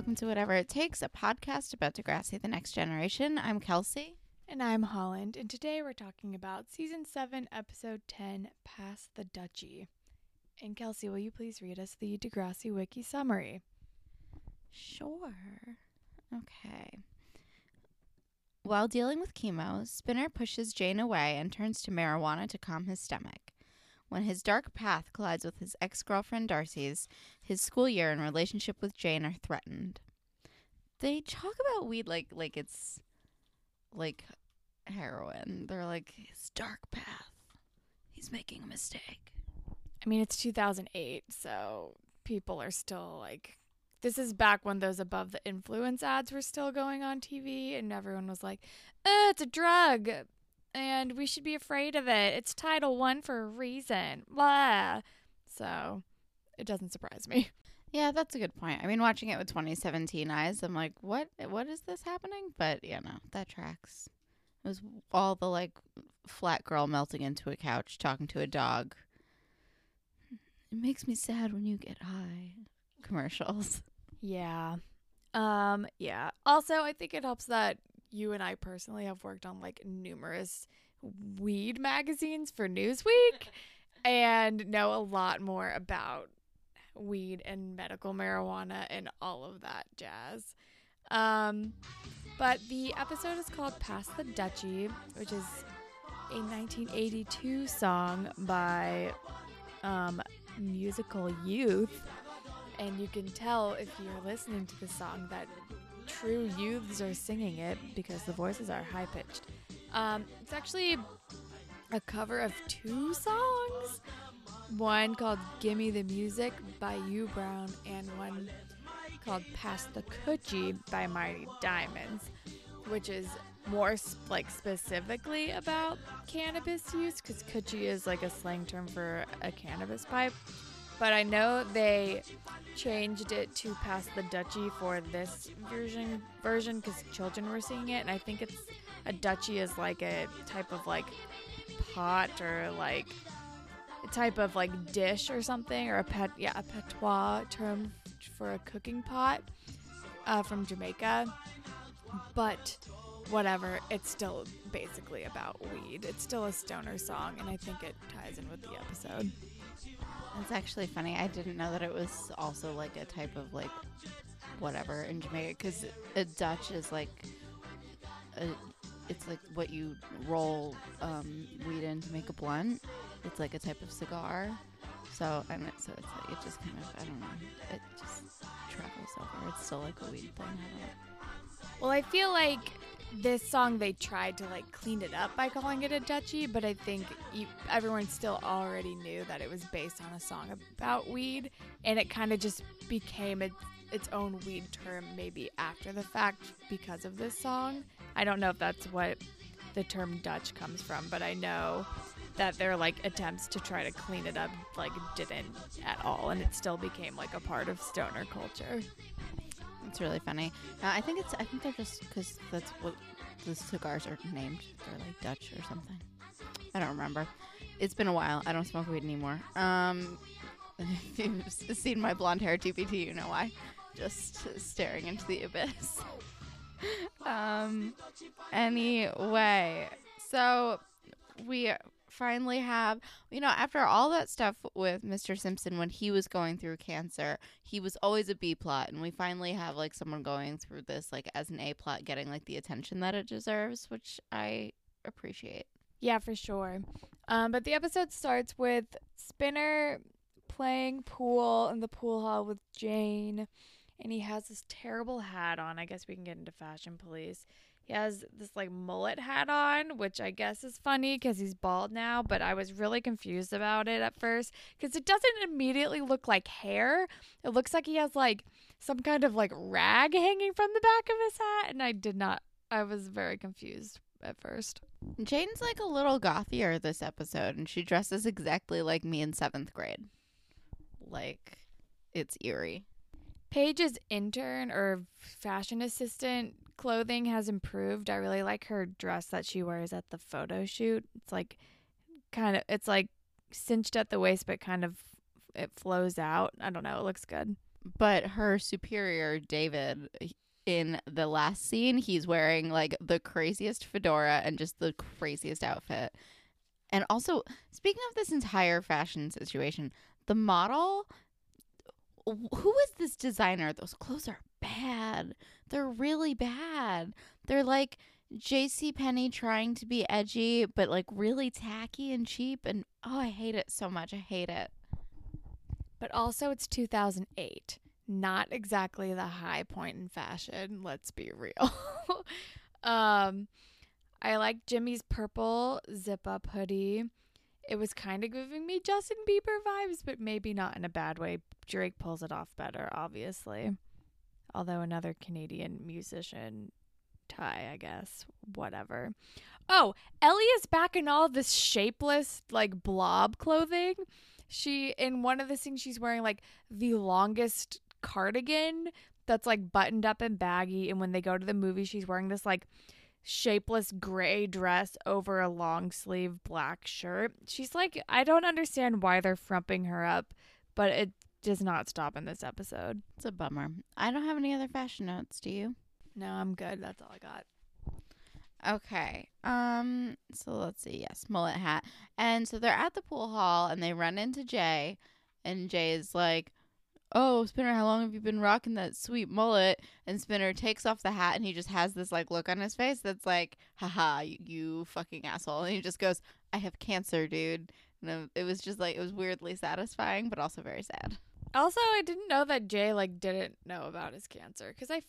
welcome to Whatever It Takes, a podcast about Degrassi, the Next Generation. I'm Kelsey. And I'm Holland. And today we're talking about Season 7, Episode 10, Pass the Dutchie. And Kelsey, will you please read us the Degrassi Wiki summary? Sure. Okay. While dealing with chemo, Spinner pushes Jane away and turns to marijuana to calm his stomach. When his dark path collides with his ex-girlfriend Darcy's, his school year and relationship with Jane are threatened. They talk about weed like it's like heroin. They're like, his dark path. He's making a mistake. I mean, it's 2008, so people are still like... This is back when those above the influence ads were still going on TV, and everyone was like, it's a drug. And we should be afraid of it. It's Title I for a reason. Blah. So it doesn't surprise me. Yeah, that's a good point. I mean, watching it with 2017 eyes, I'm like, what is this happening? But, you know, that tracks. It was all the, like, flat girl melting into a couch, talking to a dog. It makes me sad when you get high. Commercials. Yeah. Also, I think it helps that you and I personally have worked on like numerous weed magazines for Newsweek and know a lot more about weed and medical marijuana and all of that jazz. But the episode is called Pass the Dutchie, which is a 1982 song by Musical Youth. And you can tell if you're listening to the song that true youths are singing it because the voices are high-pitched. It's actually a cover of two songs. One called Gimme the Music by U Brown and one called Pass the Coochie by Mighty Diamonds, which is more like specifically about cannabis use because coochie is like a slang term for a cannabis pipe. But I know they changed it to Pass the Dutchie for this version because children were seeing it. And I think it's a dutchie is like a type of like pot or like a type of like dish or something or a patois term for a cooking pot from Jamaica. But whatever, it's still basically about weed. It's still a stoner song and I think it ties in with the episode. That's actually funny. I didn't know that it was also like a type of like whatever in Jamaica because a Dutch is like it's like what you roll weed in to make a blunt. It's like a type of cigar. So it's like it just kind of, I don't know. It just travels over. It's still like a weed thing. I don't know. Well, I feel like this song they tried to like clean it up by calling it a dutchie, but I think everyone still already knew that it was based on a song about weed, and it kind of just became its own weed term maybe after the fact because of this song. I don't know if that's what the term Dutch comes from, but I know that their like attempts to try to clean it up like didn't at all, and it still became like a part of stoner culture. It's really funny. I think they're just because that's what the cigars are named. They're like Dutch or something. I don't remember. It's been a while. I don't smoke weed anymore. If you've seen my blonde hair TBT, you know why. Just staring into the abyss. Anyway, so we finally have, you know, after all that stuff with Mr. Simpson when he was going through cancer, he was always a B plot, and we finally have like someone going through this like as an A plot getting like the attention that it deserves, which I appreciate. Yeah, for sure. But the episode starts with Spinner playing pool in the pool hall with Jane, and he has this terrible hat on. I guess we can get into fashion police. He has this like mullet hat on, which I guess is funny because he's bald now, but I was really confused about it at first because it doesn't immediately look like hair. It looks like he has like some kind of like rag hanging from the back of his hat, and I was very confused at first. Jane's like a little gothier this episode, and she dresses exactly like me in 7th grade. Like, it's eerie. Paige's intern or fashion assistant clothing has improved. I really like her dress that she wears at the photo shoot. It's like kind of, it's like cinched at the waist, but kind of it flows out. I don't know. It looks good. But her superior, David, in the last scene, he's wearing like the craziest fedora and just the craziest outfit. And also, speaking of this entire fashion situation, the model, who is this designer? Those clothes are bad. They're really bad. They're like JCPenney trying to be edgy, but like really tacky and cheap. And oh, I hate it so much. I hate it. But also, it's 2008. Not exactly the high point in fashion. Let's be real. I like Jimmy's purple zip-up hoodie. It was kind of giving me Justin Bieber vibes, but maybe not in a bad way. Drake pulls it off better, obviously. Although another Canadian musician tie, I guess. Whatever. Oh, Ellie is back in all this shapeless, like, blob clothing. She, in one of the things, she's wearing, like, the longest cardigan that's, like, buttoned up and baggy. And when they go to the movie, she's wearing this, like, shapeless gray dress over a long sleeve black shirt. She's like, I don't understand why they're frumping her up, but it does not stop in this episode. It's a bummer. I don't have any other fashion notes. Do you? No, I'm good. That's all I got. Okay. So let's see. Yes, mullet hat. And so they're at the pool hall and they run into Jay, and Jay is like, oh, Spinner, how long have you been rocking that sweet mullet? And Spinner takes off the hat and he just has this like look on his face that's like, haha, you fucking asshole. And he just goes, I have cancer, dude. And it was just like, it was weirdly satisfying, but also very sad. Also, I didn't know that Jay like didn't know about his cancer, because I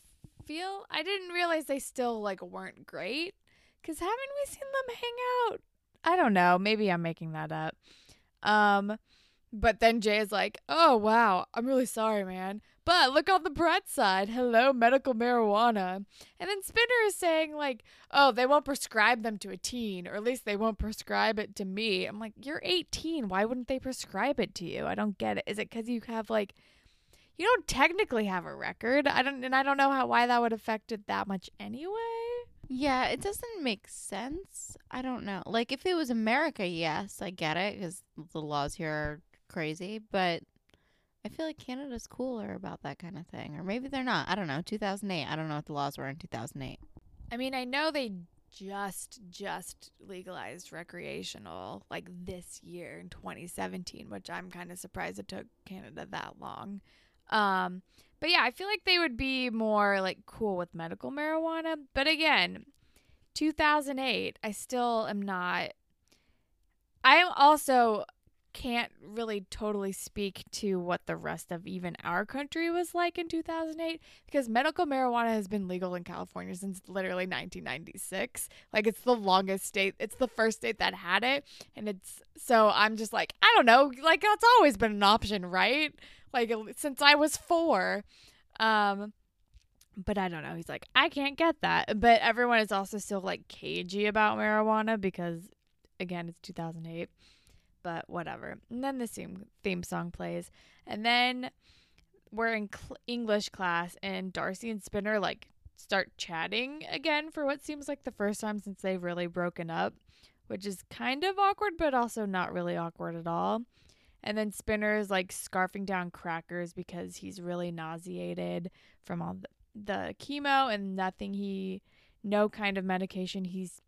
didn't realize they still like weren't great, because haven't we seen them hang out? I don't know. Maybe I'm making that up. But then Jay is like, oh, wow, I'm really sorry, man. But look on the bright side. Hello, medical marijuana. And then Spinner is saying, like, oh, they won't prescribe them to a teen, or at least they won't prescribe it to me. I'm like, you're 18. Why wouldn't they prescribe it to you? I don't get it. Is it because you have, like, you don't technically have a record? I don't know why that would affect it that much anyway. Yeah, it doesn't make sense. I don't know. Like, if it was America, yes, I get it, because the laws here are crazy, but I feel like Canada's cooler about that kind of thing. Or maybe they're not. I don't know. 2008. I don't know what the laws were in 2008. I mean, I know they just legalized recreational like this year in 2017, which I'm kind of surprised it took Canada that long. But yeah, I feel like they would be more like cool with medical marijuana. But again, 2008, I still am not. I also can't really totally speak to what the rest of even our country was like in 2008, because medical marijuana has been legal in California since literally 1996. Like, it's the longest state. It's the first state that had it. And it's, so I'm just like, I don't know, like, that's always been an option, right? Like, since I was 4. But I don't know. He's like, I can't get that. But everyone is also still like cagey about marijuana because, again, it's 2008. But whatever. And then the theme song plays. And then we're in English class, and Darcy and Spinner, like, start chatting again for what seems like the first time since they've really broken up, which is kind of awkward, but also not really awkward at all. And then Spinner is, like, scarfing down crackers because he's really nauseated from all the chemo, and no kind of medication he's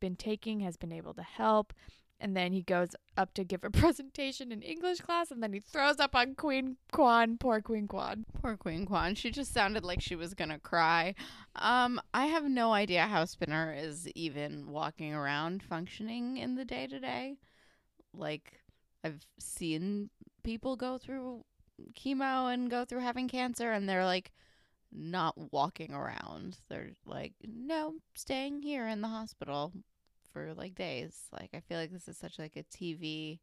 been taking has been able to help. And then he goes up to give a presentation in English class, and then he throws up on Queen Kwan. Poor Queen Kwan. Poor Queen Kwan. She just sounded like she was going to cry. I have no idea how Spinner is even walking around functioning in the day-to-day. Like, I've seen people go through chemo and go through having cancer, and they're, like, not walking around. They're, like, no, staying here in the hospital for like days. Like, I feel like this is such like a TV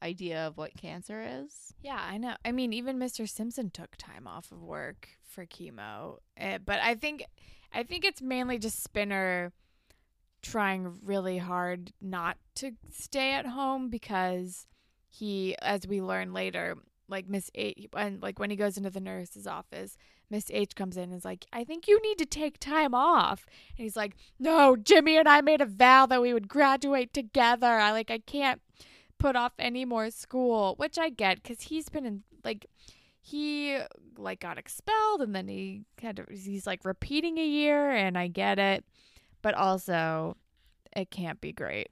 idea of what cancer is. Yeah, I know. I mean, even Mr. Simpson took time off of work for chemo, but I think it's mainly just Spinner trying really hard not to stay at home, because he, as we learn later, like Miss H, and like when he goes into the nurse's office, Miss H comes in and is like, I think you need to take time off. And he's like, no, Jimmy and I made a vow that we would graduate together. I can't put off any more school, which I get, because he's been in, like, he like got expelled and then he had to, he's like repeating a year, and I get it, but also it can't be great.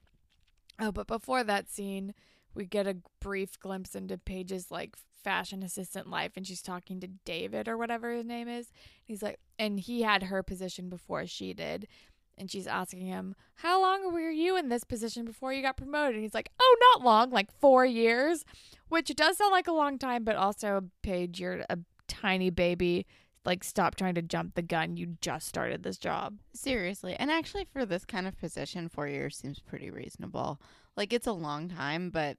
Oh, but before that scene, we get a brief glimpse into Paige's like fashion assistant life, and she's talking to David or whatever his name is. He's like, and he had her position before she did, and she's asking him, how long were you in this position before you got promoted? And he's like, oh, not long, like 4 years, which does sound like a long time, but also, Paige, you're a tiny baby. Like, stop trying to jump the gun. You just started this job. Seriously. And actually, for this kind of position, 4 years seems pretty reasonable. Like, it's a long time, but,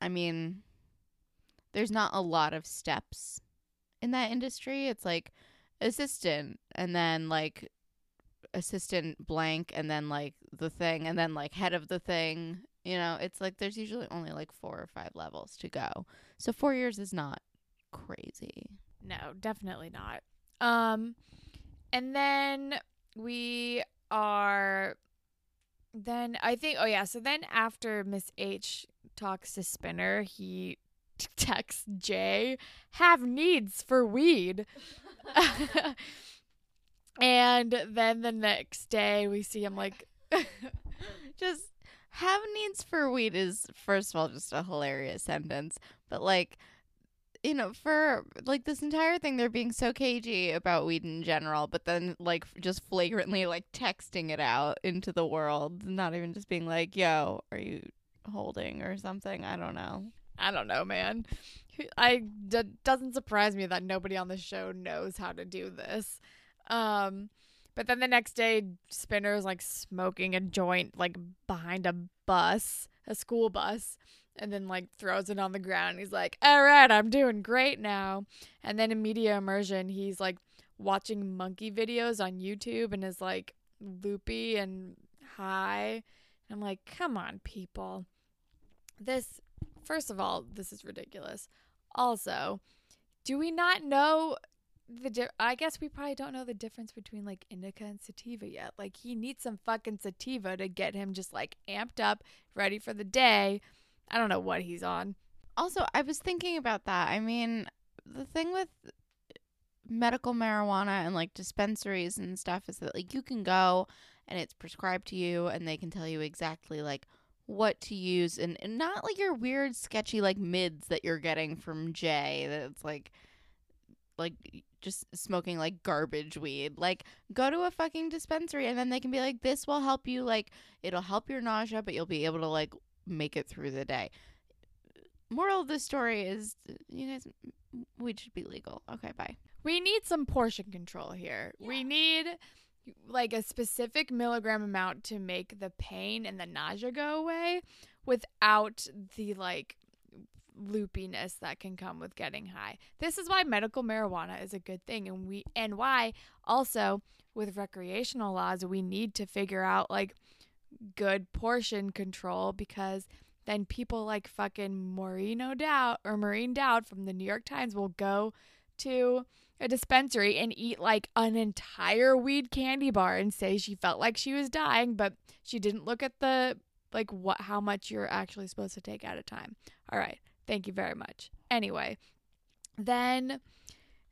I mean, there's not a lot of steps in that industry. It's, like, assistant, and then, like, assistant blank, and then, like, the thing, and then, like, head of the thing. You know, it's, like, there's usually only, like, 4 or 5 levels to go. So 4 years is not crazy. No, definitely not. And then we are, then I think, oh yeah, so then after Miss H talks to Spinner, he texts Jay, have needs for weed. And then the next day we see him like, just have needs for weed is, first of all, just a hilarious sentence, but like, you know, for like this entire thing, they're being so cagey about weed in general, but then like just flagrantly like texting it out into the world, not even just being like, yo, are you holding or something? I don't know, man. Doesn't surprise me that nobody on the show knows how to do this. But then the next day, Spinner's like smoking a joint like behind a school bus. And then, like, throws it on the ground. He's like, all right, I'm doing great now. And then in media immersion, he's, like, watching monkey videos on YouTube and is, like, loopy and high. And I'm like, come on, people. This, first of all, this is ridiculous. Also, do we not know I guess we probably don't know the difference between, like, indica and sativa yet. Like, he needs some fucking sativa to get him just, like, amped up, ready for the day. I don't know what he's on. Also, I was thinking about that. I mean, the thing with medical marijuana and, like, dispensaries and stuff is that, like, you can go and it's prescribed to you and they can tell you exactly, like, what to use. And not, like, your weird, sketchy, like, mids that you're getting from Jay. That it's, like, just smoking, like, garbage weed. Like, go to a fucking dispensary and then they can be like, this will help you. Like, it'll help your nausea, but you'll be able to, like, make it through the day. Moral of the story is, you guys, weed should be legal. Okay, bye. We need some portion control here. Yeah. We need like a specific milligram amount to make the pain and the nausea go away without the like loopiness that can come with getting high. This is why medical marijuana is a good thing, and why also with recreational laws we need to figure out like good portion control, because then people like fucking Maureen Dowd from the New York Times will go to a dispensary and eat like an entire weed candy bar and say she felt like she was dying, but she didn't look at the like what how much you're actually supposed to take at a time. All right, thank you very much. Anyway, then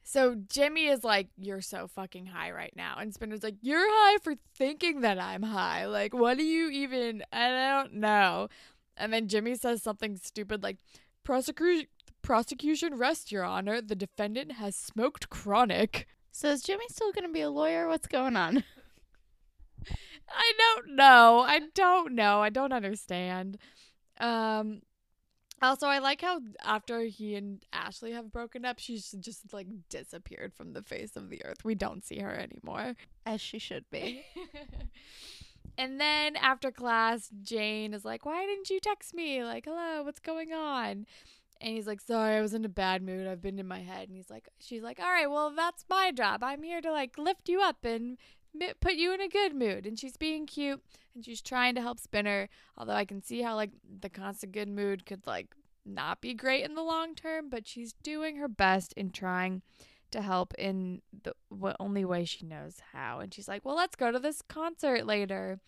so Jimmy is like, you're so fucking high right now. And Spinner's like, you're high for thinking that I'm high. Like, what do you even, I don't know. And then Jimmy says something stupid like, prosecution rest, your honor. The defendant has smoked chronic. So is Jimmy still going to be a lawyer? What's going on? I don't know. I don't understand. Also, I like how after he and Ashley have broken up, she's just, like, disappeared from the face of the earth. We don't see her anymore. As she should be. And then after class, Jane is like, why didn't you text me? Like, hello, what's going on? And he's like, sorry, I was in a bad mood. I've been in my head. And she's like, all right, well, that's my job. I'm here to, like, lift you up and put you in a good mood. And she's being cute and she's trying to help Spinner, although I can see how like the constant good mood could like not be great in the long term, but she's doing her best in trying to help in the only way she knows how. And she's like, well, let's go to this concert later. And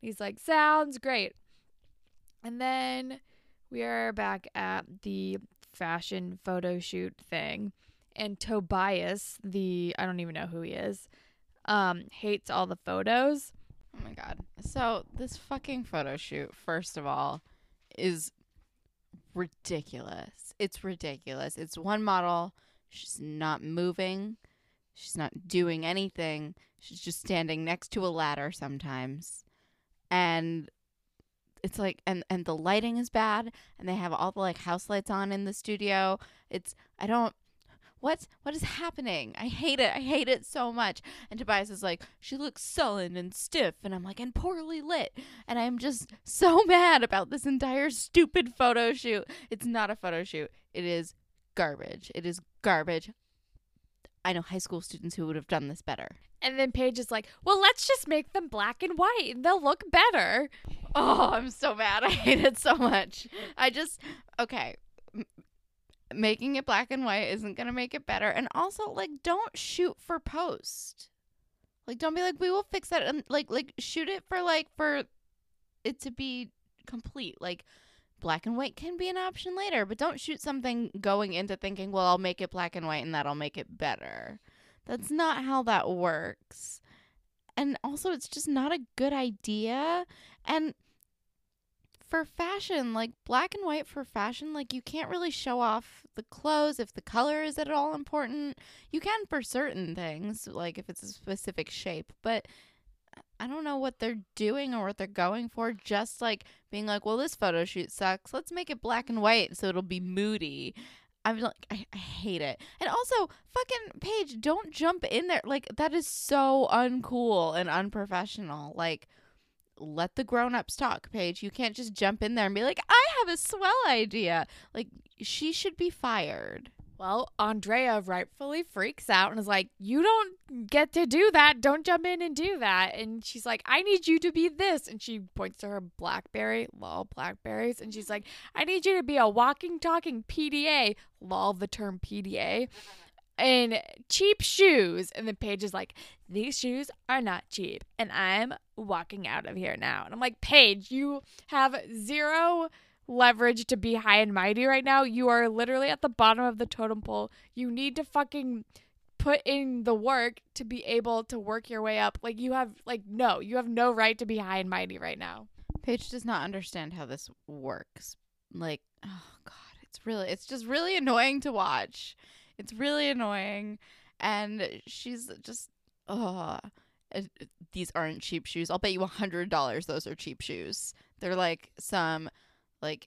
he's like, sounds great. And then we are back at the fashion photo shoot thing, and Tobias, the I don't even know who he is, hates all the photos. Oh my god. So this fucking photo shoot, first of all, is ridiculous. It's ridiculous. It's one model. She's not moving. She's not doing anything. She's just standing next to a ladder sometimes. And it's like, and the lighting is bad, and they have all the like house lights on in the studio. It's, I don't, what is happening? I hate it. I hate it so much. And Tobias is like, she looks sullen and stiff. And I'm like, and poorly lit. And I'm just so mad about this entire stupid photo shoot. It's not a photo shoot. It is garbage. It is garbage. I know high school students who would have done this better. And then Paige is like, well, let's just make them black and white and they'll look better. Oh, I'm so mad. I hate it so much. I just, okay. Making it black and white isn't going to make it better. And also, like, don't shoot for post. Like, don't be like, we will fix that. And, like, shoot it for, like, for it to be complete. Like, black and white can be an option later, but don't shoot something going into thinking, well, I'll make it black and white and that'll make it better. That's not how that works. And also, it's just not a good idea. And for fashion, like black and white for fashion, like you can't really show off the clothes if the color is at all important. You can for certain things, like if it's a specific shape, but I don't know what they're doing or what they're going for. Just like being like, well, this photo shoot sucks. Let's make it black and white so it'll be moody. I'm like, I hate it. And also, fucking Paige, don't jump in there. Like, that is so uncool and unprofessional. Like, let the grown-ups talk, Paige. You can't just jump in there and be like, I have a swell idea. Like, she should be fired. Well, Andrea rightfully freaks out and is like, you don't get to do that. Don't jump in and do that. And she's like, I need you to be this. And she points to her Blackberry, lol, Blackberries. And she's like, I need you to be a walking, talking PDA, lol, the term PDA, and cheap shoes. And then Paige is like, these shoes are not cheap. And I'm walking out of here now. And I'm like, Paige, you have zero leverage to be high and mighty right now. You are literally at the bottom of the totem pole. You need to fucking put in the work to be able to work your way up. Like, you have, like, no, you have no right to be high and mighty right now. Paige does not understand how this works. Like, oh god, it's just really annoying to watch. It's really annoying. And she's just, oh, these aren't cheap shoes. I'll bet you $100 those are cheap shoes. They're like some like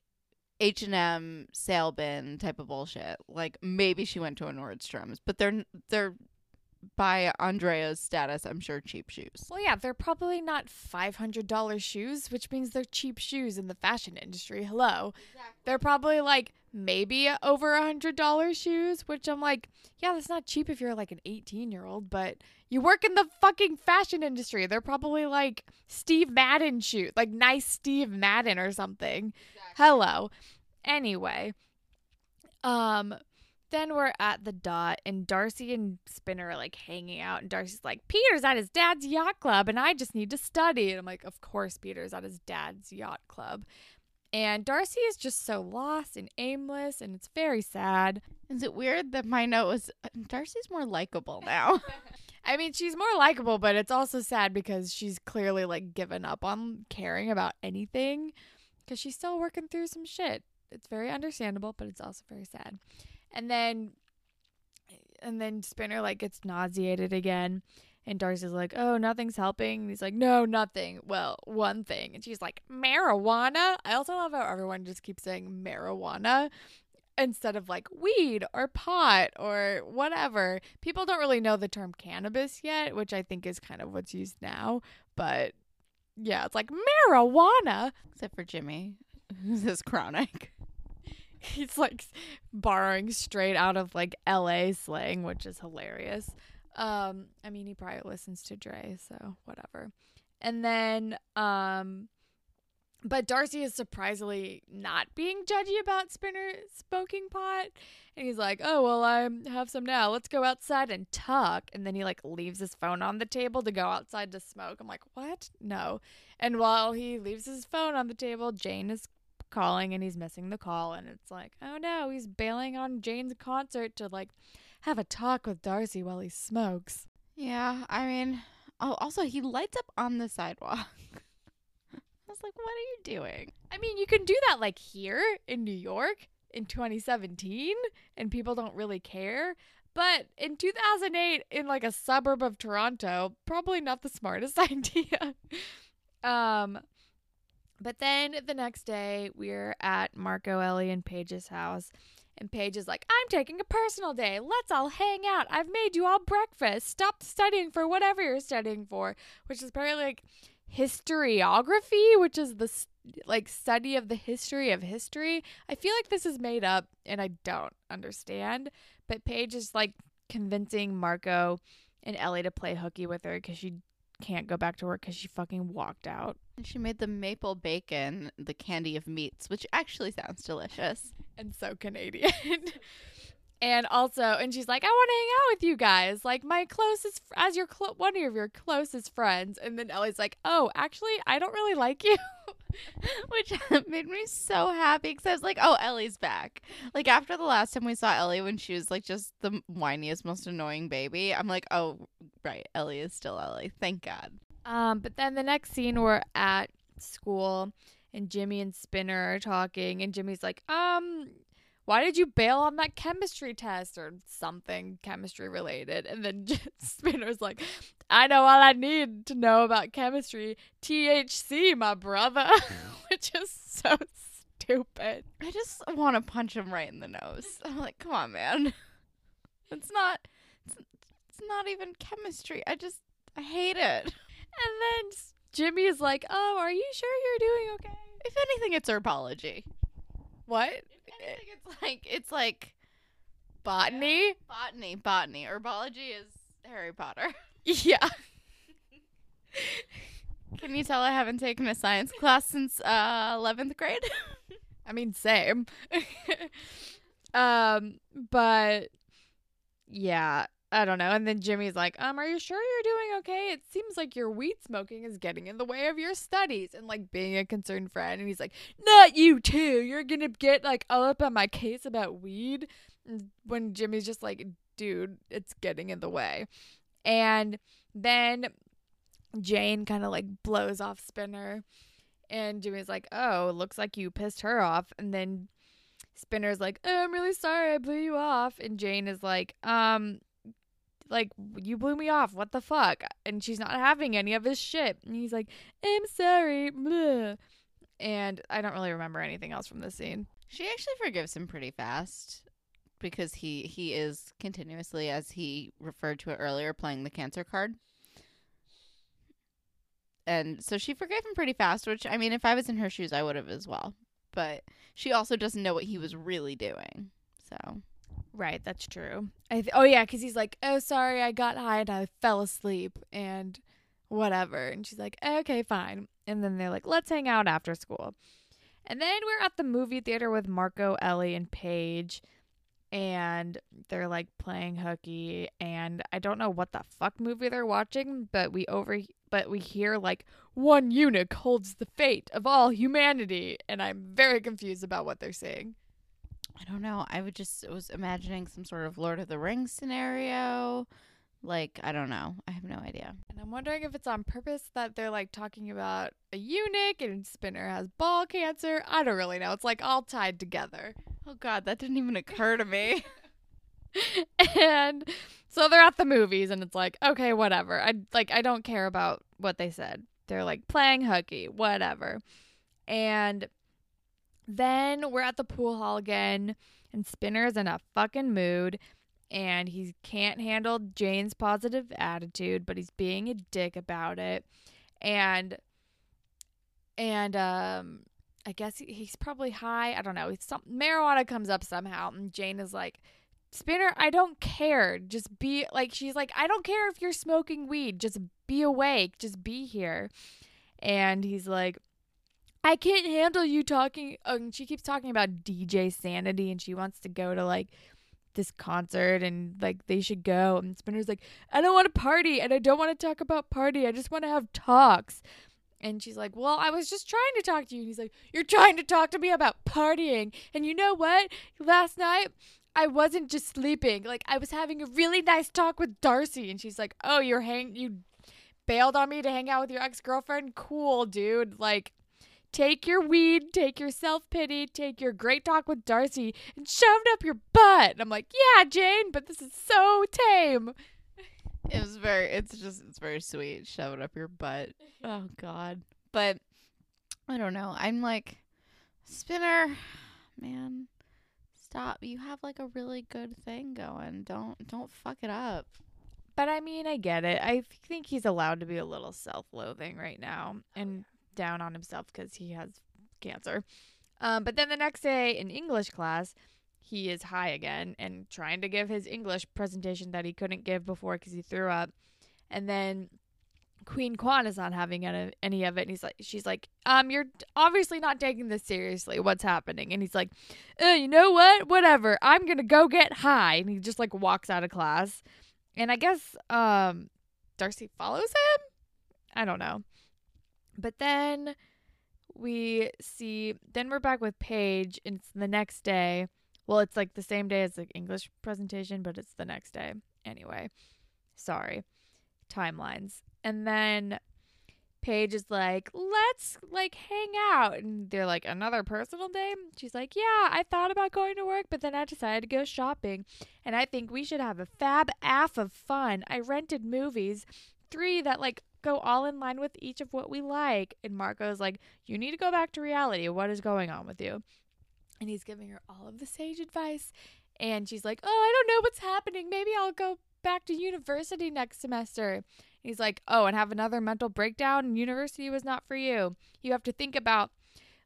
H&M sale bin type of bullshit. Like, maybe she went to a Nordstrom's, but they're by Andrea's status, I'm sure, cheap shoes. Well, yeah, they're probably not $500 shoes, which means they're cheap shoes in the fashion industry. Hello. Exactly. They're probably like maybe over $100 shoes, which I'm like, yeah, that's not cheap if you're like an 18-year-old, but you work in the fucking fashion industry. They're probably like Steve Madden shoes, like nice Steve Madden or something. Exactly. Hello. Anyway, then we're at the dot, and Darcy and Spinner are like hanging out, and Darcy's like, Peter's at his dad's yacht club and I just need to study. And I'm like, of course Peter's at his dad's yacht club. And Darcy is just so lost and aimless, and it's very sad. Is it weird that my note was, Darcy's more likable now? I mean, she's more likable, but it's also sad because she's clearly like given up on caring about anything because she's still working through some shit. It's very understandable, but it's also very sad. And then Spinner like gets nauseated again, and Darcy's like, oh, nothing's helping. And he's like, no, nothing. Well, one thing. And she's like, marijuana. I also love how everyone just keeps saying marijuana instead of like weed or pot or whatever. People don't really know the term cannabis yet, which I think is kind of what's used now. But yeah, it's like marijuana. Except for Jimmy, who's this chronic. He's like borrowing straight out of like LA slang, which is hilarious. I mean, he probably listens to Dre, so whatever. And then, but Darcy is surprisingly not being judgy about Spinner smoking pot. And he's like, oh, well, I have some now. Let's go outside and talk. And then he like leaves his phone on the table to go outside to smoke. I'm like, what? No. And while he leaves his phone on the table, Jane is calling and he's missing the call, and it's like, oh no, he's bailing on Jane's concert to like have a talk with Darcy while he smokes. Yeah, I mean, oh, also he lights up on the sidewalk. I was like, what are you doing? I mean, you can do that like here in New York in 2017 and people don't really care. But in 2008, in like a suburb of Toronto, probably not the smartest idea. But then the next day, we're at Marco, Ellie, and Paige's house. And Paige is like, I'm taking a personal day. Let's all hang out. I've made you all breakfast. Stop studying for whatever you're studying for. Which is apparently like historiography, which is the like study of the history of history. I feel like this is made up and I don't understand. But Paige is like convincing Marco and Ellie to play hooky with her because she can't go back to work because she fucking walked out. And she made the maple bacon, the candy of meats, which actually sounds delicious. And so Canadian. And she's like, I want to hang out with you guys. Like, my closest, as your one of your closest friends. And then Ellie's like, oh, actually, I don't really like you. Which made me so happy because I was like, oh, Ellie's back. Like, after the last time we saw Ellie when she was like just the whiniest, most annoying baby, I'm like, oh, right, Ellie is still Ellie. Thank God. But then the next scene, we're at school and Jimmy and Spinner are talking, and Jimmy's like, why did you bail on that chemistry test or something chemistry related? And then Spinner's like, I know all I need to know about chemistry. THC, my brother. Which is so stupid. I just want to punch him right in the nose. I'm like, come on, man. It's not even chemistry. I hate it. And then Jimmy is like, oh, are you sure you're doing okay? If anything, it's her apology. What? I think it's like botany. Yeah. Botany. Herbology is Harry Potter. Yeah. Can you tell I haven't taken a science class since 11th grade? I mean, same. But yeah, I don't know. And then Jimmy's like, are you sure you're doing okay? It seems like your weed smoking is getting in the way of your studies and like being a concerned friend. And he's like, not you too. You're going to get like all up on my case about weed. When Jimmy's just like, dude, it's getting in the way. And then Jane kind of like blows off Spinner. And Jimmy's like, oh, looks like you pissed her off. And then Spinner's like, oh, I'm really sorry I blew you off. And Jane is like, you blew me off. What the fuck? And she's not having any of his shit. And he's like, I'm sorry. Blah. And I don't really remember anything else from this scene. She actually forgives him pretty fast because he is continuously, as he referred to it earlier, playing the cancer card. And so she forgave him pretty fast, which, I mean, if I was in her shoes, I would have as well. But she also doesn't know what he was really doing. So... Right, that's true. Oh, yeah, because he's like, oh, sorry, I got high and I fell asleep and whatever. And she's like, okay, fine. And then they're like, let's hang out after school. And then we're at the movie theater with Marco, Ellie, and Paige. And they're, like, playing hooky. And I don't know what the fuck movie they're watching, but we hear, like, one eunuch holds the fate of all humanity. And I'm very confused about what they're saying. I don't know. I was imagining some sort of Lord of the Rings scenario. Like, I don't know. I have no idea. And I'm wondering if it's on purpose that they're, like, talking about a eunuch and Spinner has ball cancer. I don't really know. It's, like, all tied together. Oh, God, that didn't even occur to me. And so they're at the movies, and it's like, okay, whatever. I don't care about what they said. They're, like, playing hooky, whatever. And... then we're at the pool hall again, and Spinner's in a fucking mood, and he can't handle Jane's positive attitude, but he's being a dick about it. And I guess he's probably high. I don't know. Marijuana comes up somehow, and Jane is like, Spinner, I don't care. Just be, like, she's like, I don't care if you're smoking weed. Just be awake. Just be here. And he's like, I can't handle you talking. Oh, and she keeps talking about DJ Sanity, and she wants to go to, like, this concert, and, like, they should go. And Spinner's like, I don't want to party, and I don't want to talk about party. I just want to have talks. And she's like, well, I was just trying to talk to you. And he's like, you're trying to talk to me about partying. And you know what? Last night, I wasn't just sleeping. Like, I was having a really nice talk with Darcy. And she's like, oh, you bailed on me to hang out with your ex-girlfriend? Cool, dude. Like, take your weed, take your self-pity, take your great talk with Darcy, and shove it up your butt. And I'm like, yeah, Jane, but this is so tame. It was it's very sweet. Shove it up your butt. Oh, God. But I don't know. I'm like, Spinner, man, stop. You have like a really good thing going. Don't fuck it up. But I mean, I get it. I think he's allowed to be a little self-loathing right now and down on himself because he has cancer. But then the next day in English class, he is high again and trying to give his English presentation that he couldn't give before because he threw up. And then Queen Kwan is not having any of it. And she's like, you're obviously not taking this seriously. What's happening? And he's like, you know what? Whatever. I'm going to go get high. And he just like walks out of class. And I guess Darcy follows him? I don't know. But then we're back with Paige. And it's the next day. Well, it's like the same day as the English presentation, but it's the next day. Anyway, sorry. Timelines. And then Paige is like, let's like hang out. And they're like, another personal day? She's like, yeah, I thought about going to work, but then I decided to go shopping. And I think we should have a fab af of fun. I rented movies, 3 that like go all in line with each of what we like. And Marco's like, you need to go back to reality. What is going on with you? And he's giving her all of the sage advice. And she's like, oh, I don't know what's happening. Maybe I'll go back to university next semester. And he's like, oh, and have another mental breakdown? And university was not for you. You have to think about,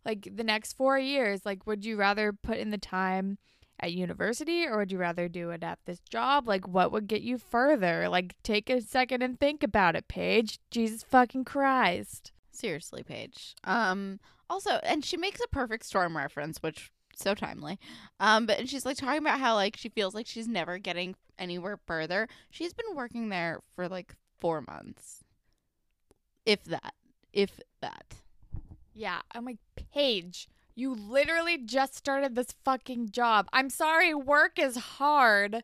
like, the next 4 years. Like, would you rather put in the time at university or would you rather do it at this job? Like, what would get you further? Like, take a second and think about it, Paige. Jesus fucking Christ. Seriously, Paige. Also, and she makes a Perfect Storm reference, which... so timely. But she's like talking about how like she feels like she's never getting anywhere further. She's been working there for like 4 months. If that. Yeah. I'm like, Paige, you literally just started this fucking job. I'm sorry, work is hard,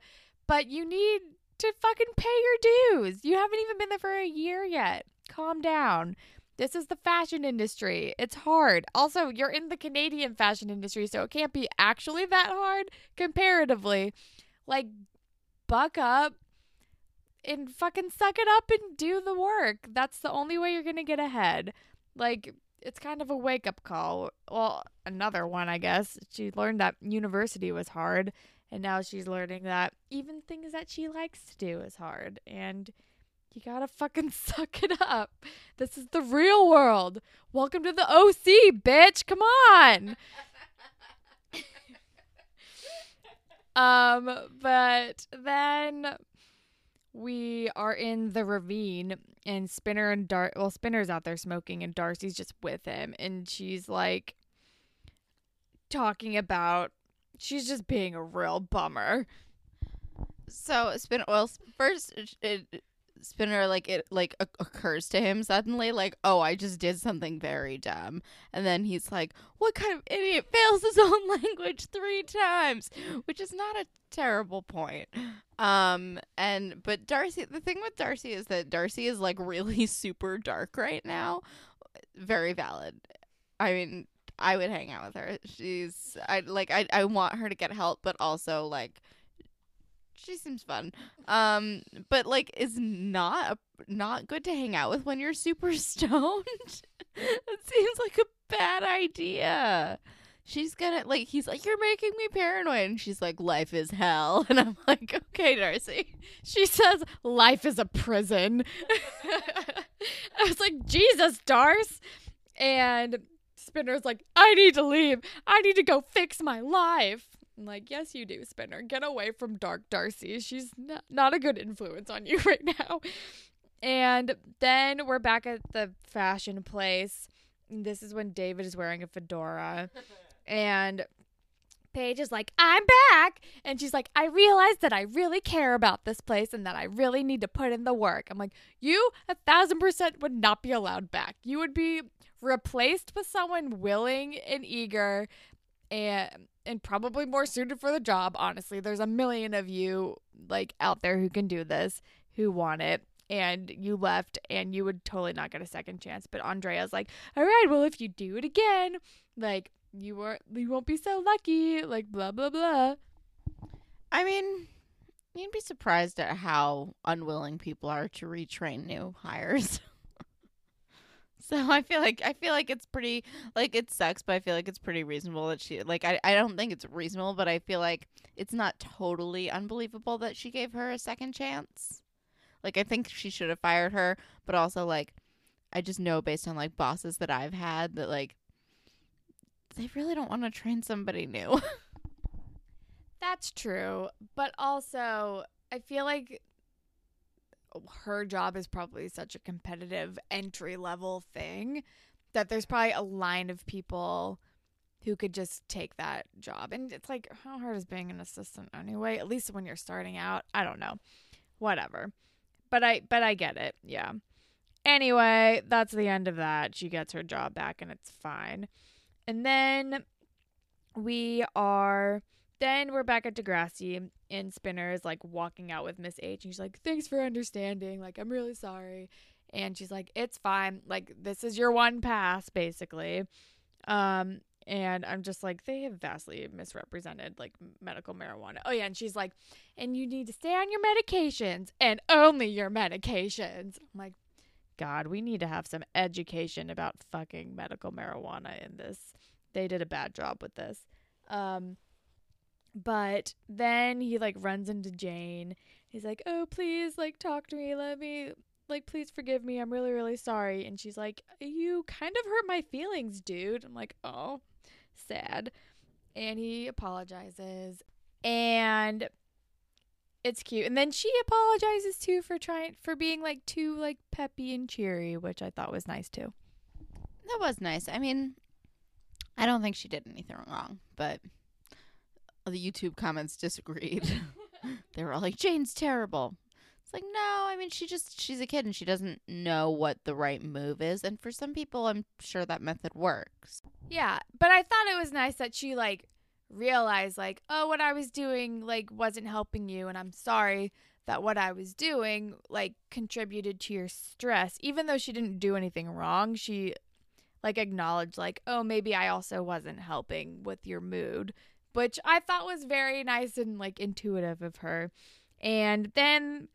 but you need to fucking pay your dues. You haven't even been there for a year yet. Calm down. This is the fashion industry. It's hard. Also, you're in the Canadian fashion industry, so it can't be actually that hard comparatively. Like, buck up and fucking suck it up and do the work. That's the only way you're going to get ahead. Like, it's kind of a wake-up call. Well, another one, I guess. She learned that university was hard, and now she's learning that even things that she likes to do is hard. And... you gotta fucking suck it up. This is the real world. Welcome to the OC, bitch. Come on. But then we are in the ravine and Spinner and Spinner's out there smoking and Darcy's just with him. And she's like talking about, she's just being a real bummer. So Spinner, like, it like occurs to him suddenly, like, oh, I just did something very dumb. And then he's like, what kind of idiot fails his own language 3 times? Which is not a terrible point. But Darcy, the thing with Darcy is that Darcy is like really super dark right now. Very valid. I mean, I would hang out with her. I want her to get help, but also like, she seems fun, but like is not good to hang out with when you're super stoned. It seems like a bad idea. She's gonna like, he's like, you're making me paranoid, and she's like, life is hell, and I'm like, okay, Darcy. She says, life is a prison. I was like, Jesus, Darcy. And Spinner's like, I need to leave. I need to go fix my life. I'm like, yes, you do, Spinner. Get away from Dark Darcy. She's not a good influence on you right now. And then we're back at the fashion place. This is when David is wearing a fedora. And Paige is like, I'm back. And she's like, I realize that I really care about this place and that I really need to put in the work. I'm like, you 1,000% would not be allowed back. You would be replaced with someone willing and eager and probably more suited for the job. Honestly, there's a million of you like out there who can do this, who want it. And you left and you would totally not get a second chance. But Andrea's like, all right, well, if you do it again, like you won't be so lucky, like blah, blah, blah. I mean, you'd be surprised at how unwilling people are to retrain new hires. So I feel like it's pretty, like, it sucks, but I feel like it's pretty reasonable that she, like, I don't think it's reasonable, but I feel like it's not totally unbelievable that she gave her a second chance. Like, I think she should have fired her, but also, like, I just know based on, like, bosses that I've had that, like, they really don't want to train somebody new. That's true. But also, I feel like her job is probably such a competitive entry-level thing that there's probably a line of people who could just take that job. And it's like, how hard is being an assistant anyway? At least when you're starting out. I don't know. Whatever. But I get it. Yeah. Anyway, that's the end of that. She gets her job back and it's fine. And then we're back at Degrassi and Spinner is like walking out with Miss H and she's like, thanks for understanding. Like, I'm really sorry. And she's like, it's fine. Like, this is your one pass basically. And I'm just like, they have vastly misrepresented, like, medical marijuana. Oh, yeah. And she's like, and you need to stay on your medications and only your medications. I'm like, God, we need to have some education about fucking medical marijuana in this. They did a bad job with this. But then he, like, runs into Jane. He's like, oh, please, like, talk to me. Let me, like, please forgive me. I'm really, really sorry. And she's like, you kind of hurt my feelings, dude. I'm like, oh. Sad. And he apologizes and it's cute. And then she apologizes too for being like too like peppy and cheery, which I thought was nice too. That was nice. I mean, I don't think she did anything wrong, but the YouTube comments disagreed. They were all like, Jane's terrible. It's like, no, I mean, she's a kid and she doesn't know what the right move is. And for some people, I'm sure that method works. Yeah. But I thought it was nice that she like realized like, oh, what I was doing like wasn't helping you. And I'm sorry that what I was doing like contributed to your stress. Even though she didn't do anything wrong, she like acknowledged like, oh, maybe I also wasn't helping with your mood, which I thought was very nice and like intuitive of her. And then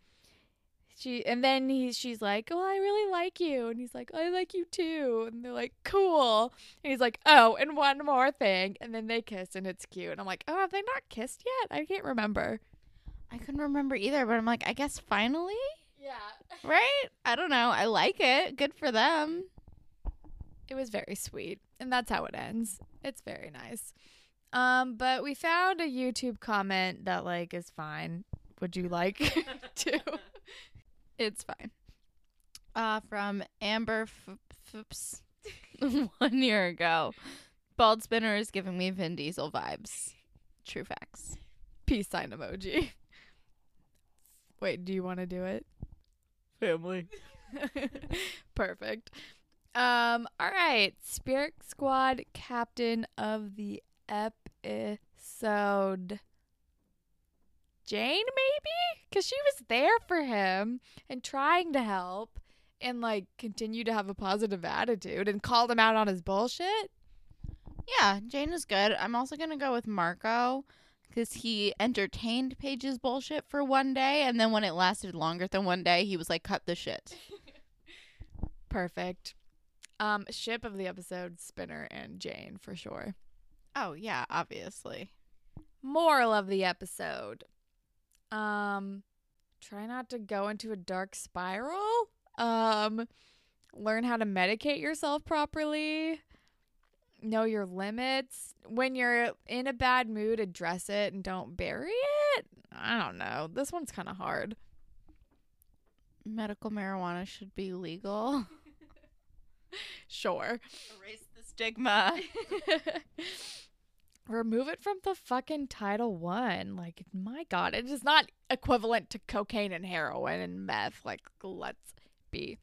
she's like, well, I really like you. And he's like, I like you too. And they're like, cool. And he's like, oh, and one more thing. And then they kiss and it's cute. And I'm like, oh, have they not kissed yet? I can't remember. I couldn't remember either, but I'm like, I guess finally? Yeah. Right? I don't know. I like it. Good for them. It was very sweet. And that's how it ends. It's very nice. But we found a YouTube comment that like is fine. Would you like to? It's fine. From Amber, 1 year ago. Bald Spinner is giving me Vin Diesel vibes. True facts. Peace sign emoji. Wait, do you want to do it? Family. Perfect. All right. Spirit Squad captain of the episode. Jane, maybe? Because she was there for him and trying to help and, like, continue to have a positive attitude and called him out on his bullshit. Yeah, Jane is good. I'm also going to go with Marco because he entertained Paige's bullshit for one day, and then when it lasted longer than one day, he was like, cut the shit. Perfect. Ship of the episode, Spinner and Jane, for sure. Oh, yeah, obviously. Moral of the episode. Try not to go into a dark spiral. Learn how to medicate yourself properly. Know your limits. When you're in a bad mood, address it and don't bury it. I don't know. This one's kind of hard. Medical marijuana should be legal. Sure. Erase the stigma. Remove it from the fucking title one. Like, my God, it is not equivalent to cocaine and heroin and meth. Like, let's be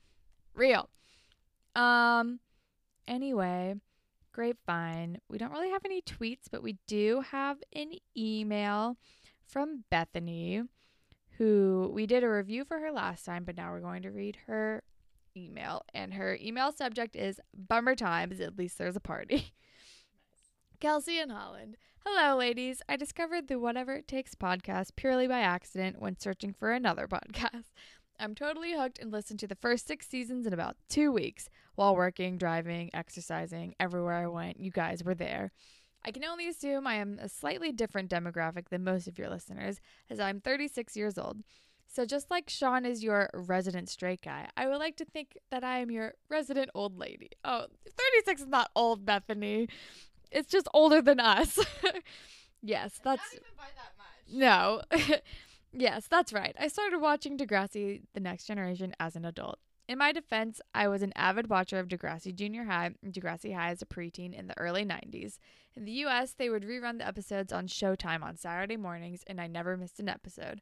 real. Anyway, Grapevine. We don't really have any tweets, but we do have an email from Bethany, who we did a review for her last time, but now we're going to read her email. And her email subject is Bummer Times, at least there's a party. Kelsey and Holland. Hello, ladies. I discovered the Whatever It Takes podcast purely by accident when searching for another podcast. I'm totally hooked and listened to the first 6 seasons in about 2 weeks while working, driving, exercising. Everywhere I went, you guys were there. I can only assume I am a slightly different demographic than most of your listeners, as I'm 36 years old. So just like Sean is your resident straight guy, I would like to think that I am your resident old lady. Oh, 36 is not old, Bethany. It's just older than us. Yes, that's... Not even by that much. No. Yes, that's right. I started watching Degrassi, The Next Generation as an adult. In my defense, I was an avid watcher of Degrassi Junior High and Degrassi High as a preteen in the early 90s. In the U.S., they would rerun the episodes on Showtime on Saturday mornings, and I never missed an episode.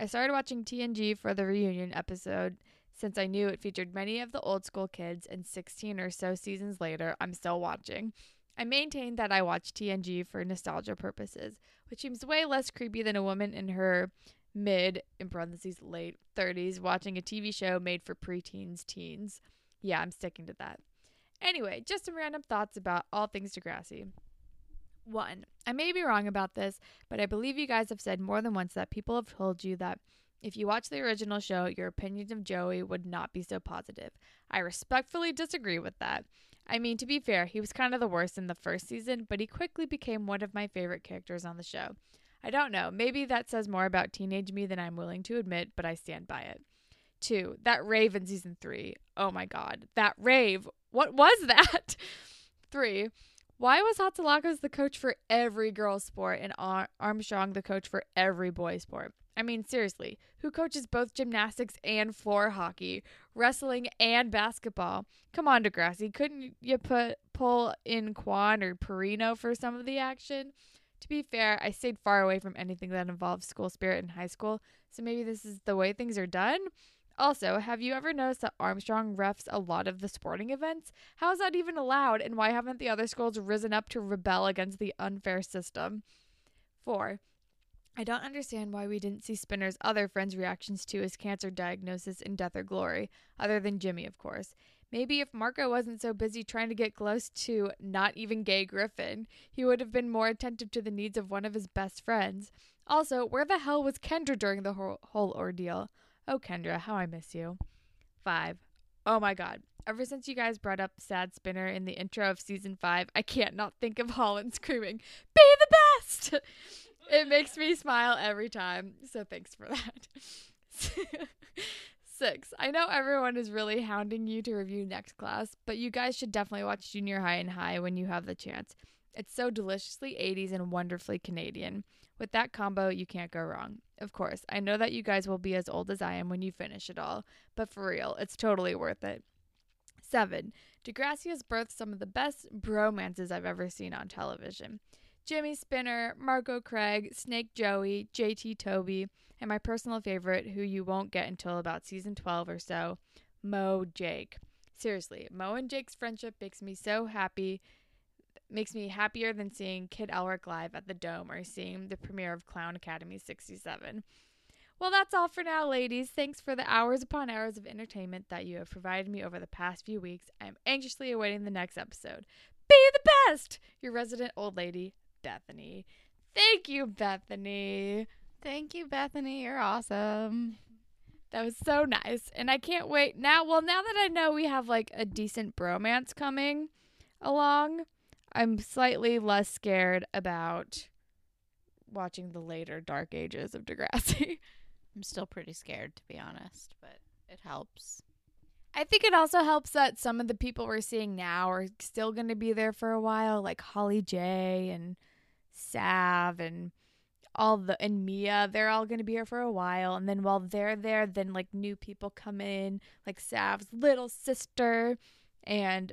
I started watching TNG for the reunion episode since I knew it featured many of the old school kids, and 16 or so seasons later, I'm still watching. I maintain that I watch TNG for nostalgia purposes, which seems way less creepy than a woman in her mid, in parentheses, late 30s, watching a TV show made for preteens, teens. Yeah, I'm sticking to that. Anyway, just some random thoughts about all things Degrassi. 1. I may be wrong about this, but I believe you guys have said more than once that people have told you that if you watch the original show, your opinions of Joey would not be so positive. I respectfully disagree with that. I mean, to be fair, he was kind of the worst in the first season, but he quickly became one of my favorite characters on the show. I don't know, maybe that says more about teenage me than I'm willing to admit, but I stand by it. 2, that rave in season 3. Oh my God, that rave. What was that? 3, why was Hatsalakos the coach for every girl sport and Armstrong the coach for every boy sport? I mean, seriously, who coaches both gymnastics and floor hockey, wrestling and basketball? Come on, Degrassi, couldn't you pull in Kwan or Perino for some of the action? To be fair, I stayed far away from anything that involves school spirit in high school, so maybe this is the way things are done? Also, have you ever noticed that Armstrong refs a lot of the sporting events? How is that even allowed, and why haven't the other schools risen up to rebel against the unfair system? 4. I don't understand why we didn't see Spinner's other friends' reactions to his cancer diagnosis in Death or Glory, other than Jimmy, of course. Maybe if Marco wasn't so busy trying to get close to not even gay Griffin, he would have been more attentive to the needs of one of his best friends. Also, where the hell was Kendra during the whole ordeal? Oh, Kendra, how I miss you. 5. Oh my God. Ever since you guys brought up Sad Spinner in the intro of season 5, I can't not think of Holland screaming, "Be the best!" It makes me smile every time, so thanks for that. 6. I know everyone is really hounding you to review Next Class, but you guys should definitely watch Junior High and High when you have the chance. It's so deliciously 80s and wonderfully Canadian. With that combo, you can't go wrong. Of course, I know that you guys will be as old as I am when you finish it all, but for real, it's totally worth it. 7. Degrassi has birthed some of the best bromances I've ever seen on television. Jimmy Spinner, Marco Craig, Snake Joey, JT Toby, and my personal favorite, who you won't get until about season 12 or so, Mo Jake. Seriously, Mo and Jake's friendship makes me so happy, makes me happier than seeing Kid Elric live at the Dome or seeing the premiere of Clown Academy 67. Well, that's all for now, ladies. Thanks for the hours upon hours of entertainment that you have provided me over the past few weeks. I am anxiously awaiting the next episode. Be the best! Your resident old lady, Bethany. Thank you, Bethany. Thank you, Bethany. You're awesome. That was so nice. And I can't wait. Now that I know we have like a decent bromance coming along, I'm slightly less scared about watching the later dark ages of Degrassi. I'm still pretty scared, to be honest, but it helps. I think it also helps that some of the people we're seeing now are still going to be there for a while, like Holly J and Sav and and Mia. They're all going to be here for a while, and then while they're there, then like new people come in, like Sav's little sister and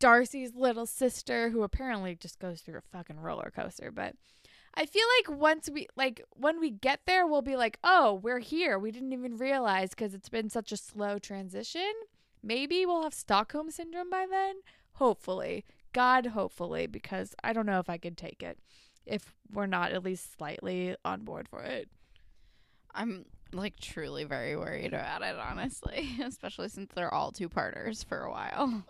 Darcy's little sister, who apparently just goes through a fucking roller coaster. But I feel like when we get there, we'll be like, oh, we're here. We didn't even realize because it's been such a slow transition. Maybe we'll have Stockholm Syndrome by then. Hopefully. God, hopefully, because I don't know if I could take it if we're not at least slightly on board for it. I'm like truly very worried about it, honestly, especially since they're all two-parters for a while.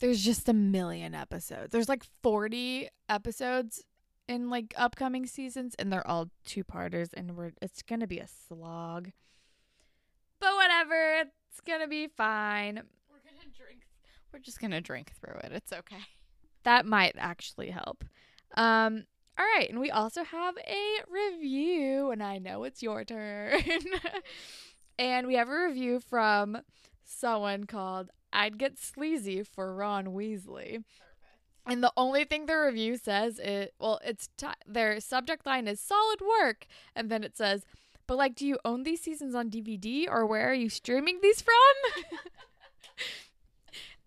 There's just a million episodes. There's like 40 episodes in like upcoming seasons, and they're all two-parters, and it's gonna be a slog. But whatever, it's gonna be fine. We're just gonna drink through it. It's okay. That might actually help. All right, and we also have a review, and I know it's your turn. And we have a review from someone called I'd Get Sleazy for Ron Weasley. Perfect. And the only thing the review says is, well, it's their subject line is solid work, and then it says, but like, do you own these seasons on DVD, or where are you streaming these from?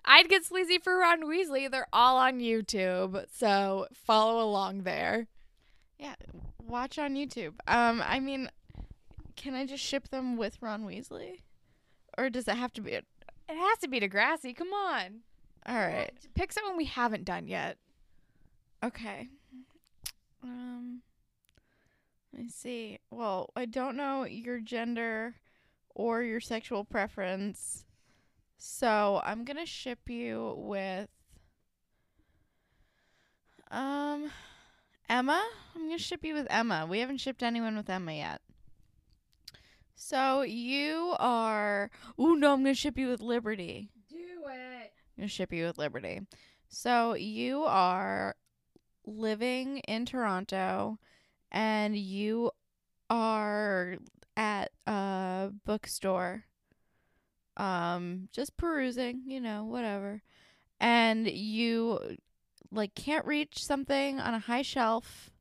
I'd Get Sleazy for Ron Weasley. They're all on YouTube, so follow along there. Yeah, watch on YouTube. I mean, can I just ship them with Ron Weasley? Or does it have to be? It has to be Degrassi. Come on. All right. Pick someone we haven't done yet. Okay. Let me see. Well, I don't know your gender or your sexual preference. So, I'm going to ship you with Emma. I'm going to ship you with Emma. We haven't shipped anyone with Emma yet. So, you are... Ooh, no, I'm going to ship you with Liberty. Do it. I'm going to ship you with Liberty. So, you are living in Toronto, and you are at a bookstore. Just perusing, you know, whatever. And you like can't reach something on a high shelf,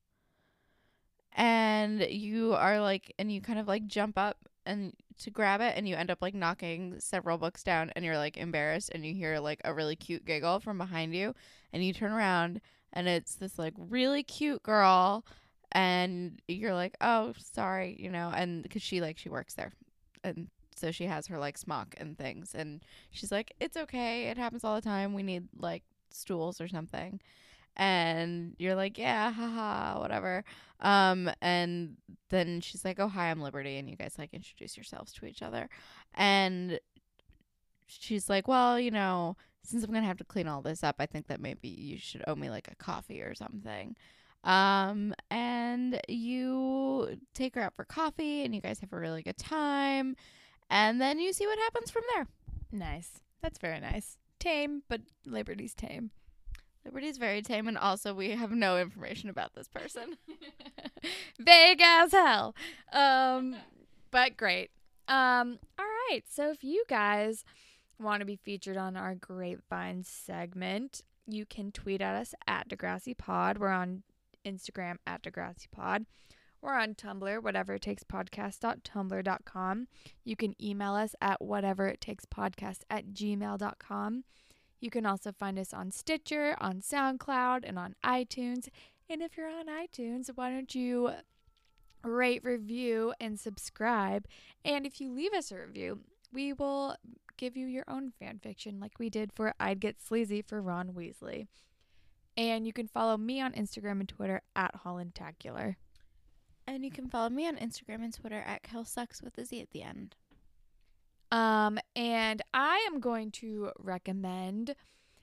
and you are like, and you kind of like jump up and to grab it, and you end up like knocking several books down, and you're like embarrassed, and you hear like a really cute giggle from behind you, and you turn around, and it's this like really cute girl, and you're like, oh, sorry, you know, and because she works there, and so she has her, like, smock and things. And she's like, it's okay. It happens all the time. We need, like, stools or something. And you're like, yeah, haha, whatever. And then she's like, oh, hi, I'm Liberty. And you guys, like, introduce yourselves to each other. And she's like, well, you know, since I'm going to have to clean all this up, I think that maybe you should owe me, like, a coffee or something. And you take her out for coffee, and you guys have a really good time. And then you see what happens from there. Nice. That's very nice. Tame, but Liberty's tame. Liberty's very tame, and also we have no information about this person. Vague as hell. But great. All right. So if you guys want to be featured on our Grapevine segment, you can tweet at us at DegrassiPod. We're on Instagram at DegrassiPod. We're on Tumblr, whateveittakespodcast.tumblr.com. You can email us at whateveittakespodcast@gmail.com. You can also find us on Stitcher, on SoundCloud, and on iTunes. And if you're on iTunes, why don't you rate, review, and subscribe? And if you leave us a review, we will give you your own fan fiction like we did for I'd Get Sleazy for Ron Weasley. And you can follow me on Instagram and Twitter at HollandTacular. And you can follow me on Instagram and Twitter at KelSucks with a Z at the end. And I am going to recommend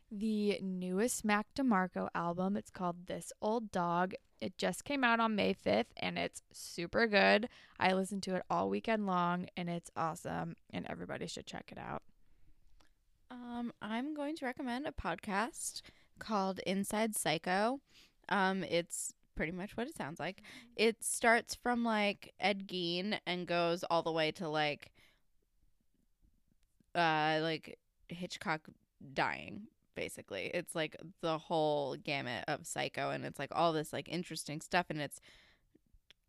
the newest Mac DeMarco album. It's called This Old Dog. It just came out on May 5th, and it's super good. I listened to it all weekend long, and it's awesome, and everybody should check it out. I'm going to recommend a podcast called Inside Psycho. It's pretty much what it sounds like. It starts from like Ed Gein and goes all the way to like Hitchcock dying, basically. It's like the whole gamut of Psycho, and it's like all this like interesting stuff, and it's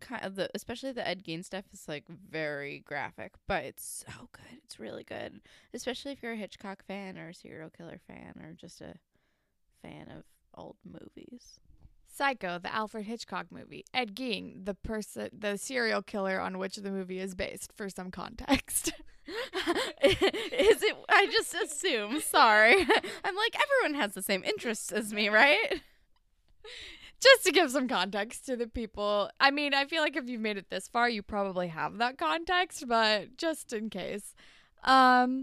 kind of especially the Ed Gein stuff is like very graphic, but it's so good. It's really good, especially if you're a Hitchcock fan or a serial killer fan or just a fan of old movies. Psycho, the Alfred Hitchcock movie. Ed Gein, the serial killer on which the movie is based, for some context. Is it? I just assume. Sorry. I'm like, everyone has the same interests as me, right? Just to give some context to the people. I mean, I feel like if you've made it this far, you probably have that context, but just in case. But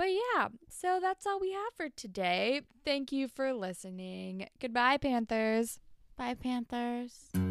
yeah, so that's all we have for today. Thank you for listening. Goodbye, Panthers. Bye, Panthers.